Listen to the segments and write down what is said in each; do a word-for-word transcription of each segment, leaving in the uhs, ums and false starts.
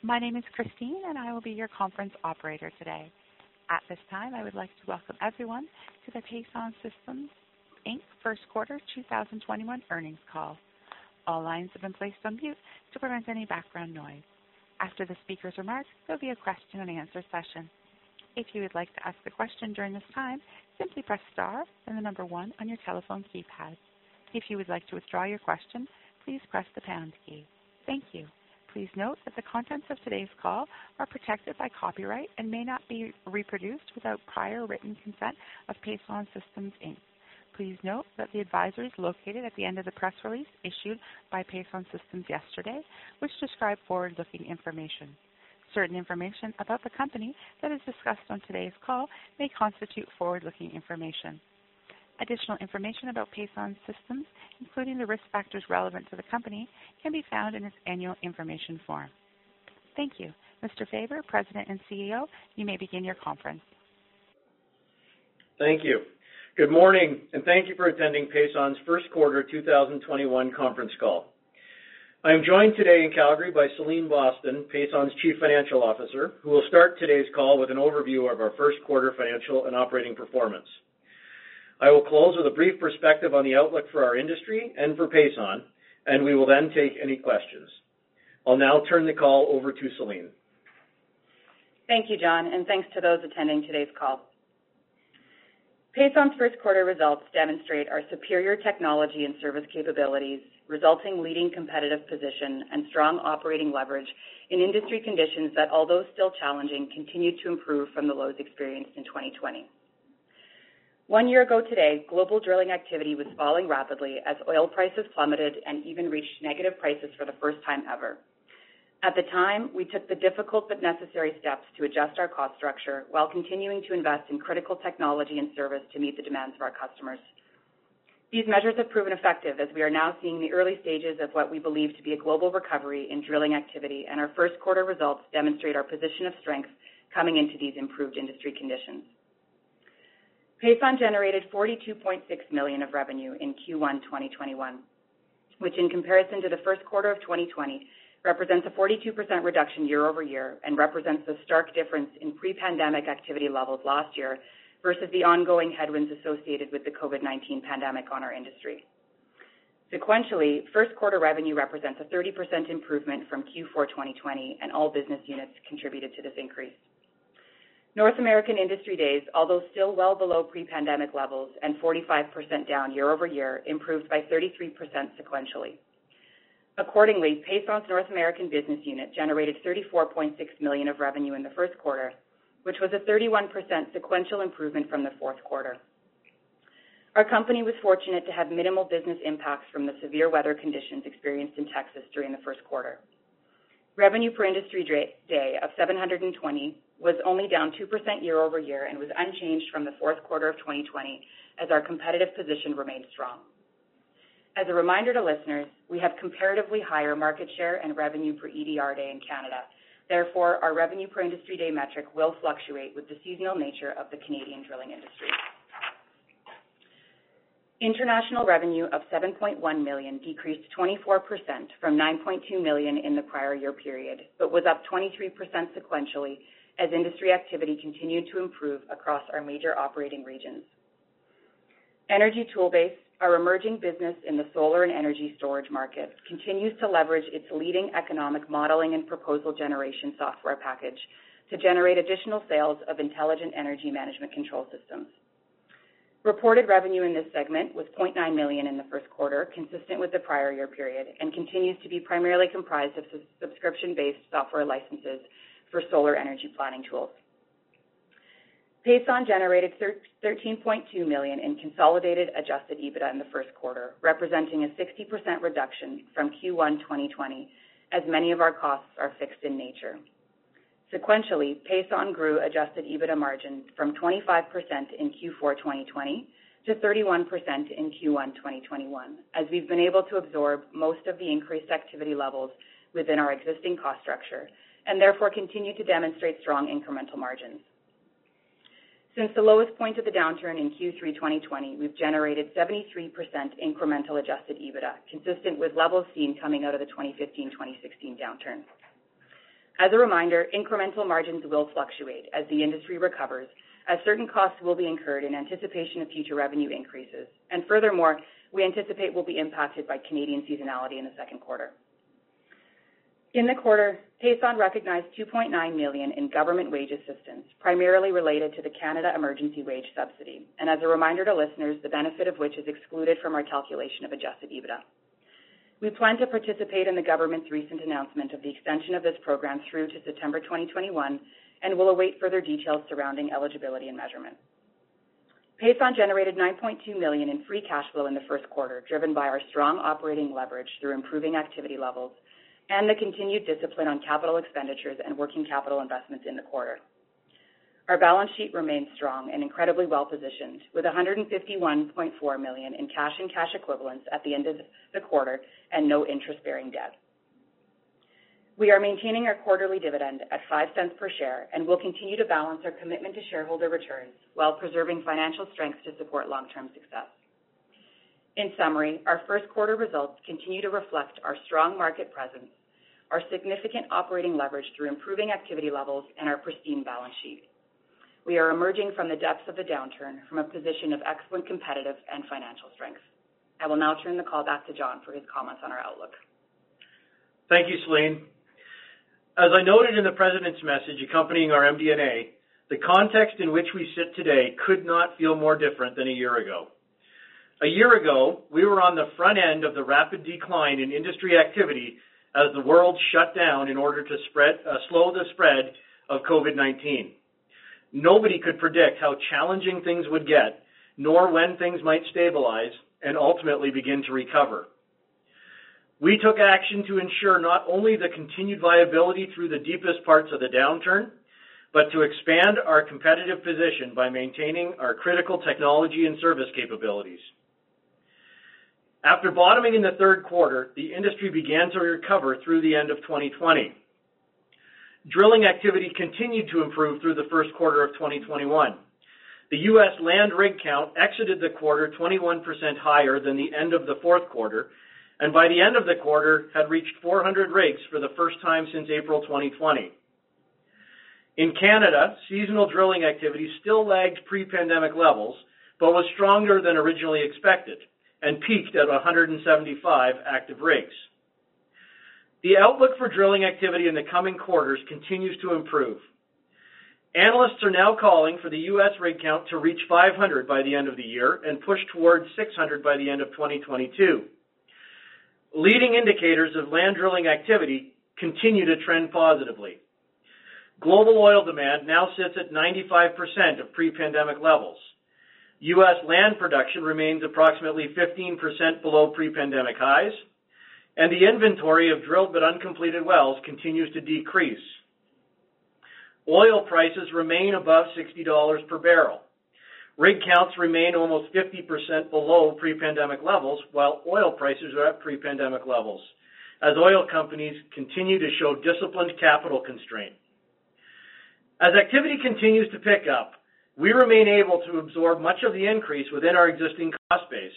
My name is Christine, and I will be your conference operator today. At this time, I would like to welcome everyone to the Pason Systems, Incorporated. First Quarter twenty twenty-one Earnings Call. All lines have been placed on mute to prevent any background noise. After the speaker's remarks, there will be a question and answer session. If you would like to ask a question during this time, simply press star and the number one on your telephone keypad. If you would like to withdraw your question, please press the pound key. Thank you. Please note that the contents of today's call are protected by copyright and may not be reproduced without prior written consent of Pason Systems, Incorporated. Please note that the advisories located at the end of the press release issued by Pason Systems yesterday, which describe forward-looking information. Certain information about the company that is discussed on today's call may constitute forward-looking information. Additional information about Pason Systems, including the risk factors relevant to the company, can be found in its annual information form. Thank you. Mister Faber, President and C E O, you may begin your conference. Thank you. Good morning, and thank you for attending Pason's First Quarter twenty twenty-one conference call. I am joined today in Calgary by Celine Boston, Pason's Chief Financial Officer, who will start today's call with an overview of our first quarter financial and operating performance. I will close with a brief perspective on the outlook for our industry and for Pason, and we will then take any questions. I'll now turn the call over to Celine. Thank you, John, and thanks to those attending today's call. Pason's first quarter results demonstrate our superior technology and service capabilities, resulting leading competitive position and strong operating leverage in industry conditions that, although still challenging, continue to improve from the lows experienced in twenty twenty. One year ago today, global drilling activity was falling rapidly as oil prices plummeted and even reached negative prices for the first time ever. At the time, we took the difficult but necessary steps to adjust our cost structure while continuing to invest in critical technology and service to meet the demands of our customers. These measures have proven effective as we are now seeing the early stages of what we believe to be a global recovery in drilling activity, and our first quarter results demonstrate our position of strength coming into these improved industry conditions. Pason generated forty-two point six million dollars of revenue in Q one twenty twenty-one, which in comparison to the first quarter of twenty twenty represents a forty-two percent reduction year over year and represents the stark difference in pre-pandemic activity levels last year versus the ongoing headwinds associated with the COVID nineteen pandemic on our industry. Sequentially, first quarter revenue represents a thirty percent improvement from Q four twenty twenty, and all business units contributed to this increase. North American industry days, although still well below pre-pandemic levels and forty-five percent down year over year, improved by thirty-three percent sequentially. Accordingly, Pason's North American business unit generated thirty-four point six million dollars of revenue in the first quarter, which was a thirty-one percent sequential improvement from the fourth quarter. Our company was fortunate to have minimal business impacts from the severe weather conditions experienced in Texas during the first quarter. Revenue per industry day of seven hundred twenty was only down two percent year over year and was unchanged from the fourth quarter of twenty twenty as our competitive position remained strong. As a reminder to listeners, we have comparatively higher market share and revenue per E D R day in Canada. Therefore, our revenue per industry day metric will fluctuate with the seasonal nature of the Canadian drilling industry. International revenue of seven point one million dollars decreased twenty-four percent from nine point two million dollars in the prior year period, but was up twenty-three percent sequentially as industry activity continued to improve across our major operating regions. Energy Toolbase, our emerging business in the solar and energy storage market, continues to leverage its leading economic modeling and proposal generation software package to generate additional sales of intelligent energy management control systems. Reported revenue in this segment was zero point nine million dollars in the first quarter, consistent with the prior year period, and continues to be primarily comprised of su- subscription-based software licenses for solar energy planning tools. Pason generated thirteen point two million dollars in consolidated adjusted EBITDA in the first quarter, representing a sixty percent reduction from Q one twenty twenty, as many of our costs are fixed in nature. Sequentially, Pason grew adjusted EBITDA margin from twenty-five percent in Q four twenty twenty to thirty-one percent in Q one twenty twenty-one, as we've been able to absorb most of the increased activity levels within our existing cost structure and therefore continue to demonstrate strong incremental margins. Since the lowest point of the downturn in Q three twenty twenty, we've generated seventy-three percent incremental adjusted EBITDA, consistent with levels seen coming out of the twenty fifteen twenty sixteen downturn. As a reminder, incremental margins will fluctuate as the industry recovers, as certain costs will be incurred in anticipation of future revenue increases, and furthermore, we anticipate will be impacted by Canadian seasonality in the second quarter. In the quarter, Pason recognized two point nine million dollars in government wage assistance, primarily related to the Canada Emergency Wage Subsidy, and as a reminder to listeners, the benefit of which is excluded from our calculation of adjusted EBITDA. We plan to participate in the government's recent announcement of the extension of this program through to September twenty twenty-one, and will await further details surrounding eligibility and measurement. Pason generated nine point two million dollars in free cash flow in the first quarter, driven by our strong operating leverage through improving activity levels, and the continued discipline on capital expenditures and working capital investments in the quarter. Our balance sheet remains strong and incredibly well-positioned, with one hundred fifty-one point four million dollars in cash and cash equivalents at the end of the quarter and no interest-bearing debt. We are maintaining our quarterly dividend at five cents per share and will continue to balance our commitment to shareholder returns while preserving financial strength to support long-term success. In summary, our first quarter results continue to reflect our strong market presence, our significant operating leverage through improving activity levels, and our pristine balance sheet. We are emerging from the depths of the downturn from a position of excellent competitive and financial strength. I will now turn the call back to John for his comments on our outlook. Thank you, Celine. As I noted in the President's message accompanying our M D N A, the context in which we sit today could not feel more different than a year ago. A year ago, we were on the front end of the rapid decline in industry activity as the world shut down in order to spread, uh, slow the spread of COVID nineteen. Nobody could predict how challenging things would get, nor when things might stabilize and ultimately begin to recover. We took action to ensure not only the continued viability through the deepest parts of the downturn, but to expand our competitive position by maintaining our critical technology and service capabilities. After bottoming in the third quarter, the industry began to recover through the end of twenty twenty. Drilling activity continued to improve through the first quarter of twenty twenty-one. The U S land rig count exited the quarter twenty-one percent higher than the end of the fourth quarter, and by the end of the quarter had reached four hundred rigs for the first time since April twenty twenty. In Canada, seasonal drilling activity still lagged pre-pandemic levels, but was stronger than originally expected, and peaked at one hundred seventy-five active rigs. The outlook for drilling activity in the coming quarters continues to improve. Analysts are now calling for the U S rig count to reach five hundred by the end of the year and push towards six hundred by the end of twenty twenty-two. Leading indicators of land drilling activity continue to trend positively. Global oil demand now sits at ninety-five percent of pre-pandemic levels. U S land production remains approximately fifteen percent below pre-pandemic highs, and the inventory of drilled but uncompleted wells continues to decrease. Oil prices remain above sixty dollars per barrel. Rig counts remain almost fifty percent below pre-pandemic levels, while oil prices are at pre-pandemic levels, as oil companies continue to show disciplined capital constraint. As activity continues to pick up, we remain able to absorb much of the increase within our existing cost base.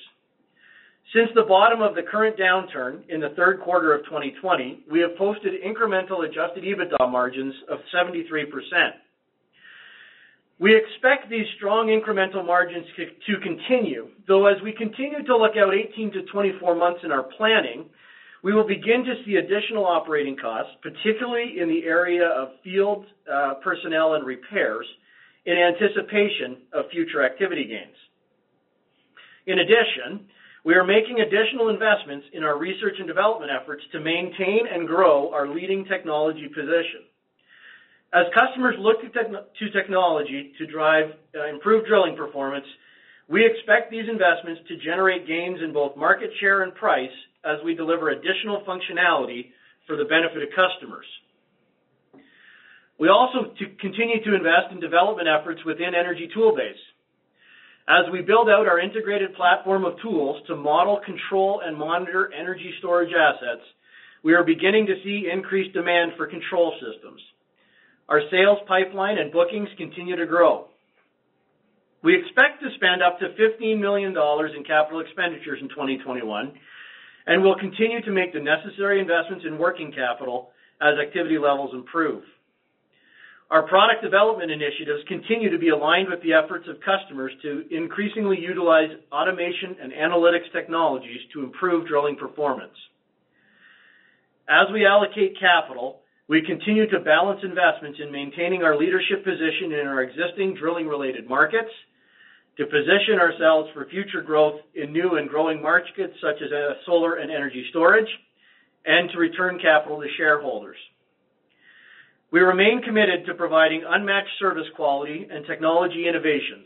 Since the bottom of the current downturn in the third quarter of twenty twenty, we have posted incremental adjusted EBITDA margins of seventy-three percent. We expect these strong incremental margins to continue, though as we continue to look out eighteen to twenty-four months in our planning, we will begin to see additional operating costs, particularly in the area of field uh, personnel and repairs, in anticipation of future activity gains. In addition, we are making additional investments in our research and development efforts to maintain and grow our leading technology position. As customers look to, techn- to technology to drive uh, improved drilling performance, we expect these investments to generate gains in both market share and price as we deliver additional functionality for the benefit of customers. We also to continue to invest in development efforts within Energy Toolbase. As we build out our integrated platform of tools to model, control, and monitor energy storage assets, we are beginning to see increased demand for control systems. Our sales pipeline and bookings continue to grow. We expect to spend up to fifteen million dollars in capital expenditures in twenty twenty-one, and we'll continue to make the necessary investments in working capital as activity levels improve. Our product development initiatives continue to be aligned with the efforts of customers to increasingly utilize automation and analytics technologies to improve drilling performance. As we allocate capital, we continue to balance investments in maintaining our leadership position in our existing drilling-related markets, to position ourselves for future growth in new and growing markets such as solar and energy storage, and to return capital to shareholders. We remain committed to providing unmatched service quality and technology innovations,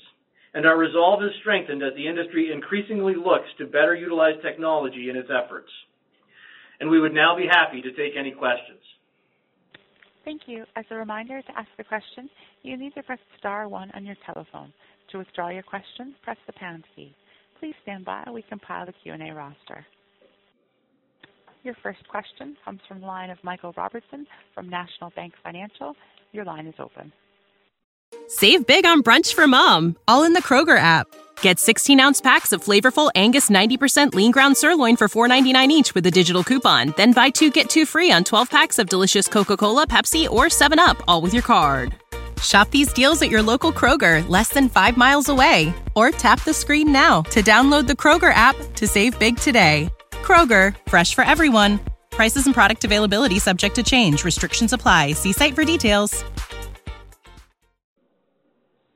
and our resolve is strengthened as the industry increasingly looks to better utilize technology in its efforts. And we would now be happy to take any questions. Thank you. As a reminder, to ask a question, you need to press star one on your telephone. To withdraw your question, press the pound key. Please stand by. We compile the Q and A roster. Your first question comes from the line of Michael Robertson from National Bank Financial. Your line is open. Save big on brunch for mom, all in the Kroger app. Get sixteen-ounce packs of flavorful Angus ninety percent lean ground sirloin for four ninety-nine each with a digital coupon. Then buy two, get two free on twelve packs of delicious Coca-Cola, Pepsi, or seven up, all with your card. Shop these deals at your local Kroger, less than five miles away. Or tap the screen now to download the Kroger app to save big today. Kroger, fresh for everyone. Prices and product availability subject to change. Restrictions apply. See site for details.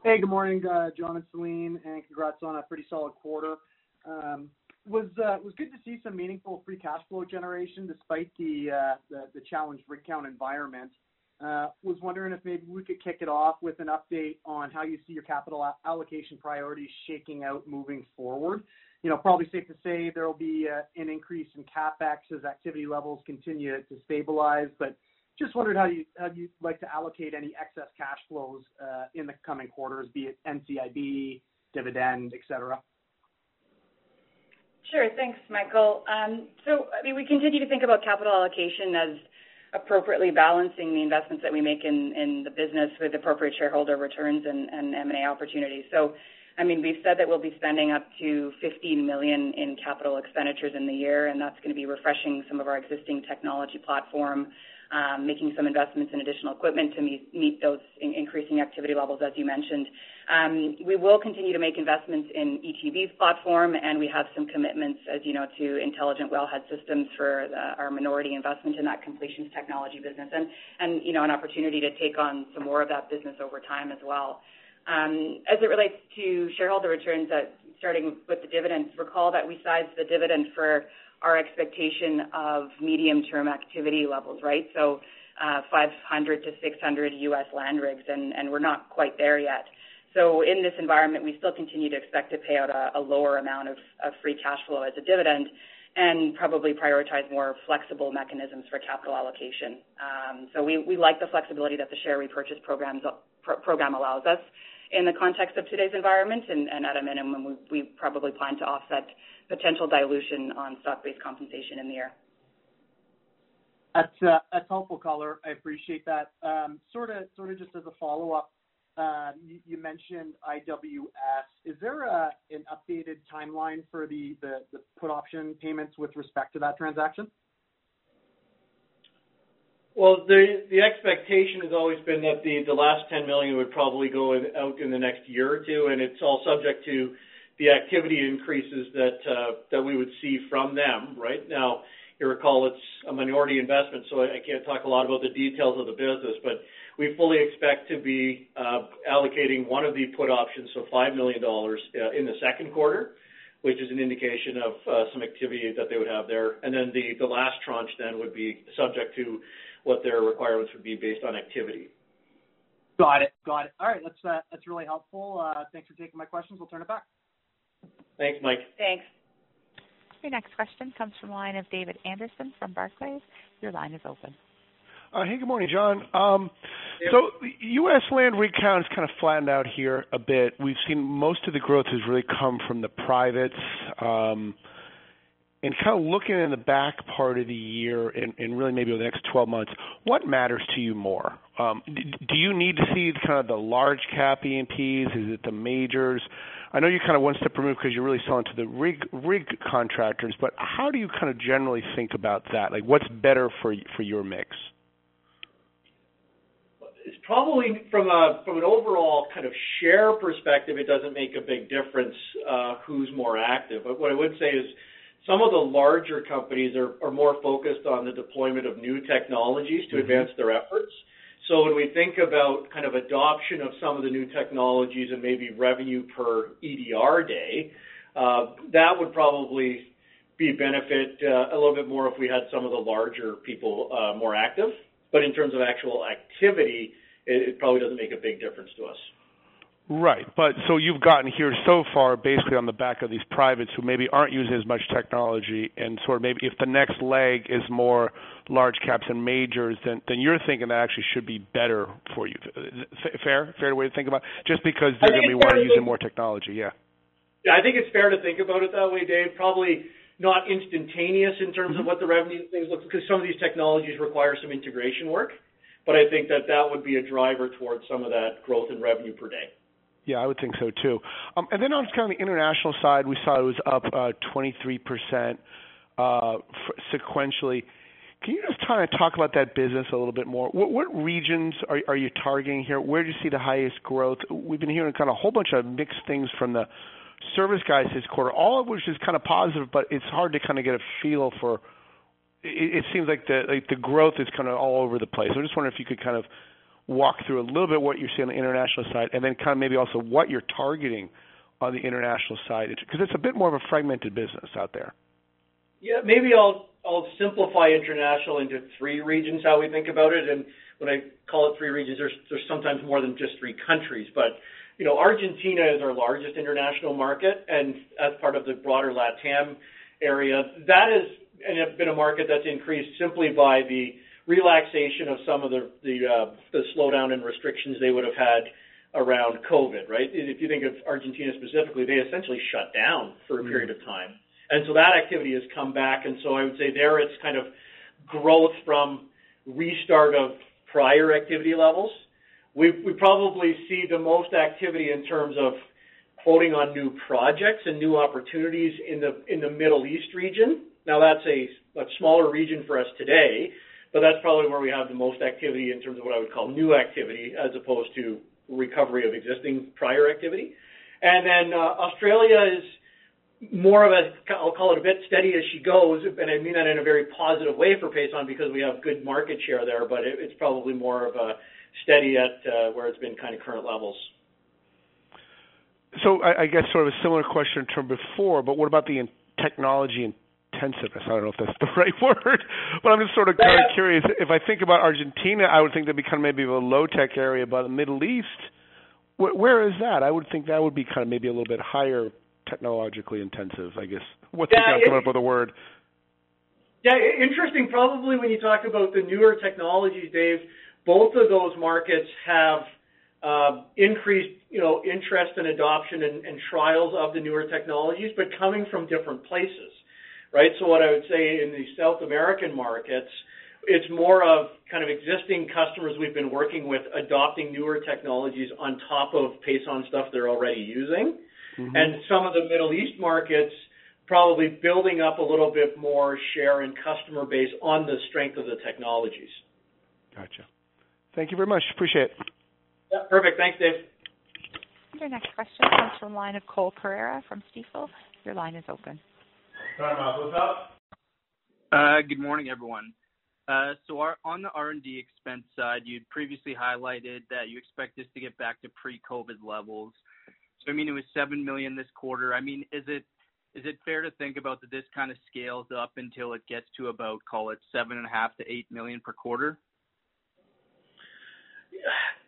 Hey, good morning, uh, John and Celine, and congrats on a pretty solid quarter. Um, was uh, was good to see some meaningful free cash flow generation despite the uh, the, the challenged rig count environment. Uh, was wondering if maybe we could kick it off with an update on how you see your capital allocation priorities shaking out moving forward. You know, probably safe to say there will be uh, an increase in CapEx as activity levels continue to stabilize, but just wondered how you how you'd like to allocate any excess cash flows uh, in the coming quarters, be it N C I B, dividend, et cetera. Sure. Thanks, Michael. Um, so, I mean, we continue to think about capital allocation as appropriately balancing the investments that we make in, in the business with appropriate shareholder returns and, and M and A opportunities. So, I mean, we've said that we'll be spending up to fifteen million dollars in capital expenditures in the year, and that's going to be refreshing some of our existing technology platform, Um, making some investments in additional equipment to meet, meet those in, increasing activity levels, as you mentioned. Um, we will continue to make investments in E T B's platform, and we have some commitments, as you know, to intelligent wellhead systems for the, our minority investment in that completions technology business, and, and, you know, an opportunity to take on some more of that business over time as well. Um, as it relates to shareholder returns, uh, starting with the dividends, recall that we sized the dividend for our expectation of medium-term activity levels, right? So uh, five hundred to six hundred U S land rigs, and, and we're not quite there yet. So in this environment, we still continue to expect to pay out a, a lower amount of, of free cash flow as a dividend, and probably prioritize more flexible mechanisms for capital allocation. Um, so we, we like the flexibility that the share repurchase programs, pro- program allows us in the context of today's environment, and, and at a minimum, we, we probably plan to offset potential dilution on stock-based compensation in the year. That's, uh, that's helpful color. I appreciate that. Um, sort of, sort of just as a follow-up, uh, you, you mentioned I W S. Is there a, an updated timeline for the, the, the put option payments with respect to that transaction? Well, the the expectation has always been that the, the last ten million dollars would probably go in, out in the next year or two, and it's all subject to the activity increases that uh, that we would see from them. Right now, you recall it's a minority investment, so I, I can't talk a lot about the details of the business, but we fully expect to be uh, allocating one of the put options, so five million dollars uh, in the second quarter, which is an indication of uh, some activity that they would have there. And then the, the last tranche then would be subject to what their requirements would be based on activity. Got it. Got it. All right. That's, uh, that's really helpful. Uh, thanks for taking my questions. We'll turn it back. Thanks, Mike. Thanks. Your next question comes from the line of David Anderson from Barclays. Your line is open. Uh, hey, good morning, John. Um, So U S land rig count is kind of flattened out here a bit. We've seen most of the growth has really come from the privates. Um, and kind of looking in the back part of the year and, and really maybe over the next twelve months, what matters to you more? Um, do, do you need to see kind of the large cap E and Ps? Is it the majors? I know you're kind of one step removed because you're really selling to the rig rig contractors, but how do you kind of generally think about that? Like what's better for for your mix? It's probably from a from an overall kind of share perspective, it doesn't make a big difference uh, who's more active. But what I would say is some of the larger companies are, are more focused on the deployment of new technologies to mm-hmm. advance their efforts. So when we think about kind of adoption of some of the new technologies and maybe revenue per E D R day, uh, that would probably be benefit uh, a little bit more if we had some of the larger people uh, more active. But in terms of actual activity, it, it probably doesn't make a big difference to us. Right, but so you've gotten here so far basically on the back of these privates who maybe aren't using as much technology, and sort of maybe if the next leg is more large caps and majors, then, then you're thinking that actually should be better for you. Fair? Fair way to think about it? Just because they're going to be wanting using more technology, yeah. Yeah, I think it's fair to think about it that way, Dave. Probably not instantaneous in terms mm-hmm. of what the revenue things look like, because some of these technologies require some integration work, but I think that that would be a driver towards some of that growth in revenue per day. Yeah, I would think so too. Um, and then on kind of the international side, we saw it was up uh, twenty-three percent uh, sequentially. Can you just kind of talk about that business a little bit more? What, what regions are, are you targeting here? Where do you see the highest growth? We've been hearing kind of a whole bunch of mixed things from the service guys this quarter, all of which is kind of positive, but it's hard to kind of get a feel for. It, it seems like the like the growth is kind of all over the place. So I just wonder if you could kind of walk through a little bit what you're seeing on the international side, and then kind of maybe also what you're targeting on the international side, because it's a bit more of a fragmented business out there. Yeah, maybe I'll I'll simplify international into three regions, how we think about it. And when I call it three regions, there's there's sometimes more than just three countries. But you know, Argentina is our largest international market, and as part of the broader LATAM area, that has been a market that's increased simply by the relaxation of some of the the, uh, the slowdown and restrictions they would have had around COVID, right? If you think of Argentina specifically, they essentially shut down for a mm-hmm. period of time. And so that activity has come back. And so I would say there it's kind of growth from restart of prior activity levels. We, we probably see the most activity in terms of quoting on new projects and new opportunities in the in the Middle East region. Now that's a, a smaller region for us today, but that's probably where we have the most activity in terms of what I would call new activity as opposed to recovery of existing prior activity. And then uh, Australia is more of a, I'll call it a bit steady as she goes, and I mean that in a very positive way for Pason because we have good market share there, but it, it's probably more of a steady at uh, where it's been kind of current levels. So I, I guess sort of a similar question from before, but what about the in- technology and intensiveness? I don't know if that's the right word, but I'm just sort of kind of curious. If I think about Argentina, I would think that'd be kind of maybe a low-tech area, but the Middle East, wh- where is that? I would think that would be kind of maybe a little bit higher technologically intensive, I guess. What's yeah, the coming up with a word? Yeah, interesting. Probably when you talk about the newer technologies, Dave, both of those markets have uh, increased, you know, interest and adoption and, and trials of the newer technologies, but coming from different places. Right, so what I would say in the South American markets, it's more of kind of existing customers we've been working with adopting newer technologies on top of Pason stuff they're already using. Mm-hmm. And some of the Middle East markets probably building up a little bit more share and customer base on the strength of the technologies. Gotcha. Thank you very much. Appreciate it. Yeah, perfect. Thanks, Dave. Your next question comes from the line of Cole Pereira from Stiefel. Your line is open. What's up? Uh, good morning, everyone. Uh, so our, on the R and D expense side, you previously highlighted that you expect this to get back to pre-COVID levels. So, I mean, it was seven million dollars this quarter. I mean, is it is it fair to think about that this kind of scales up until it gets to about, call it, seven point five to eight million dollars per quarter?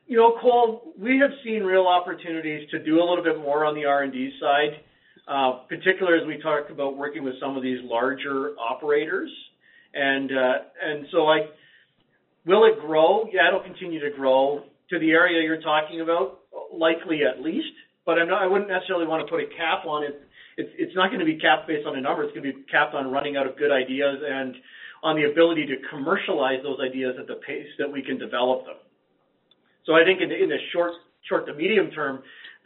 You know, Cole, we have seen real opportunities to do a little bit more on the R and D side. Uh, particularly as we talked about working with some of these larger operators. And uh, and so I Will it grow? Yeah, it'll continue to grow to the area you're talking about, likely at least. But I'm not, I wouldn't necessarily want to put a cap on it. It's, it's not going to be capped based on a number. It's going to be capped on running out of good ideas and on the ability to commercialize those ideas at the pace that we can develop them. So I think in the, in the short, short to medium term,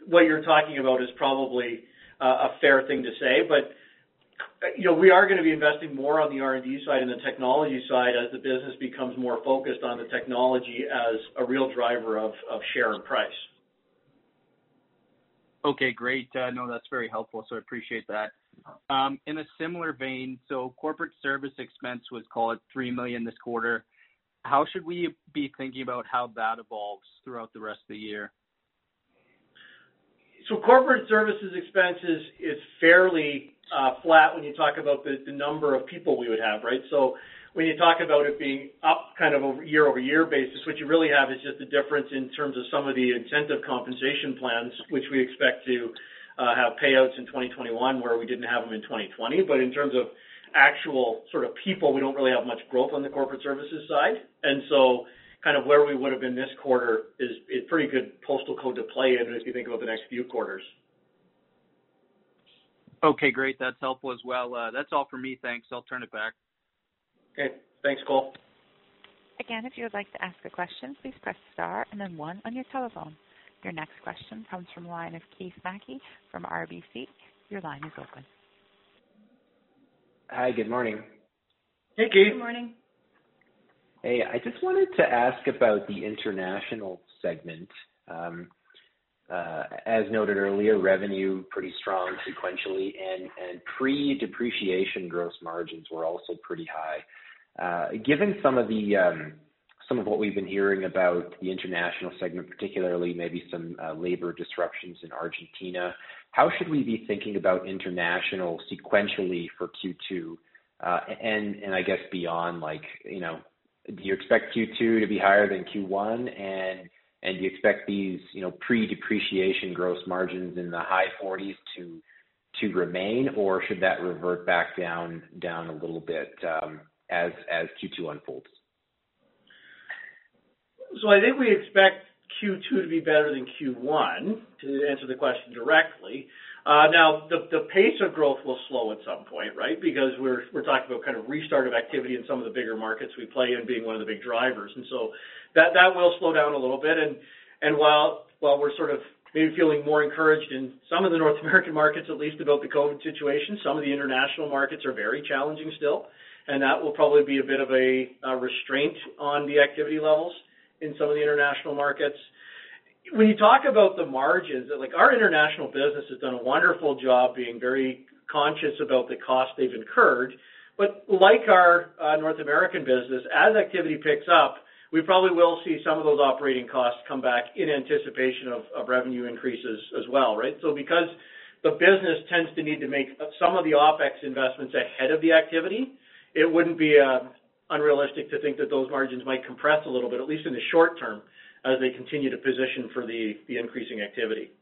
what you're talking about is probably uh, a fair thing to say. But you know, we are going to be investing more on the R and D side and the technology side as the business becomes more focused on the technology as a real driver of, of share and price. Okay, great. Uh, no, that's very helpful, so I appreciate that. Um, in a similar vein, so corporate service expense was, call it, three million dollars this quarter. How should we be thinking about how that evolves throughout the rest of the year? So corporate services expenses is fairly uh, flat when you talk about the, the number of people we would have, right? So when you talk about it being up kind of over year over year basis, what you really have is just the difference in terms of some of the incentive compensation plans, which we expect to uh, have payouts in twenty twenty-one where we didn't have them in twenty twenty. But in terms of actual sort of people, we don't really have much growth on the corporate services side. And so kind of where we would have been this quarter is a pretty good postal code to play in if you think about the next few quarters. Okay, great. That's helpful as well. Uh, that's all for me. Thanks. I'll turn it back. Okay. Thanks, Cole. Again, if you would like to ask a question, please press star and then one on your telephone. Your next question comes from the line of Keith Mackey from R B C. Your line is open. Hi, good morning. Hey, Keith. Good morning. Hey, I just wanted to ask about the international segment. Um, uh, as noted earlier, revenue pretty strong sequentially, and, and pre-depreciation gross margins were also pretty high. Uh, given some of the um, some of what we've been hearing about the international segment, particularly maybe some uh, labor disruptions in Argentina, how should we be thinking about international sequentially for Q two, uh, and and I guess beyond, like you know. Do you expect Q two to be higher than Q one, and and do you expect these you know pre-depreciation gross margins in the high forties to to remain, or should that revert back down down a little bit um, as as Q two unfolds? So I think we expect Q two to be better than Q one, to answer the question directly. Uh, now, the, the pace of growth will slow at some point, right? Because we're we're talking about kind of restart of activity in some of the bigger markets we play in being one of the big drivers, and so that that will slow down a little bit. And and while while we're sort of maybe feeling more encouraged in some of the North American markets, at least about the COVID situation, some of the international markets are very challenging still, and that will probably be a bit of a, a restraint on the activity levels in some of the international markets. When you talk about the margins, like our international business has done a wonderful job being very conscious about the cost they've incurred. But like our uh, North American business, as activity picks up, we probably will see some of those operating costs come back in anticipation of, of revenue increases as well, right? So because the business tends to need to make some of the OPEX investments ahead of the activity, it wouldn't be a unrealistic to think that those margins might compress a little bit, at least in the short term, as they continue to position for the, the increasing activity.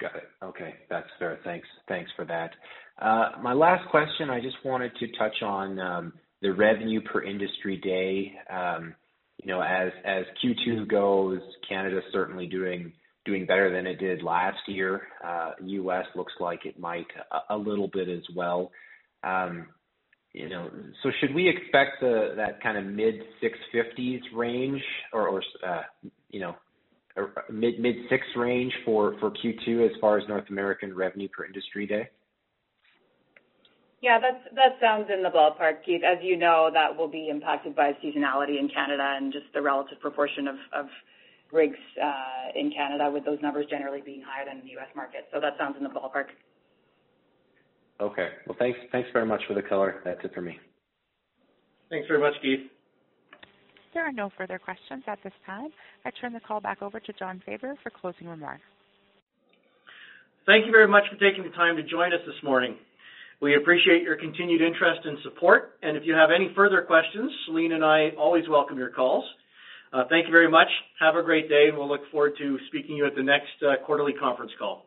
Got it. Okay, that's fair. Thanks. Thanks for that. Uh, my last question, I just wanted to touch on um, the revenue per industry day. Um, you know, as as Q two goes, Canada's certainly doing doing better than it did last year. Uh, U S looks like it might a, a little bit as well. Um, You know, so should we expect the that kind of mid six fifties range, or, or uh, you know, mid mid six range for, for Q two as far as North American revenue per industry day? Yeah, that's that sounds in the ballpark, Keith. As you know, that will be impacted by seasonality in Canada and just the relative proportion of, of rigs uh, in Canada, with those numbers generally being higher than in the U S market. So that sounds in the ballpark. Okay. Well, thanks Thanks very much for the color. That's it for me. Thanks very much, Keith. There are no further questions at this time. I turn the call back over to John Faber for closing remarks. Thank you very much for taking the time to join us this morning. We appreciate your continued interest and support, and if you have any further questions, Celine and I always welcome your calls. Uh, thank you very much. Have a great day, and we'll look forward to speaking to you at the next uh, quarterly conference call.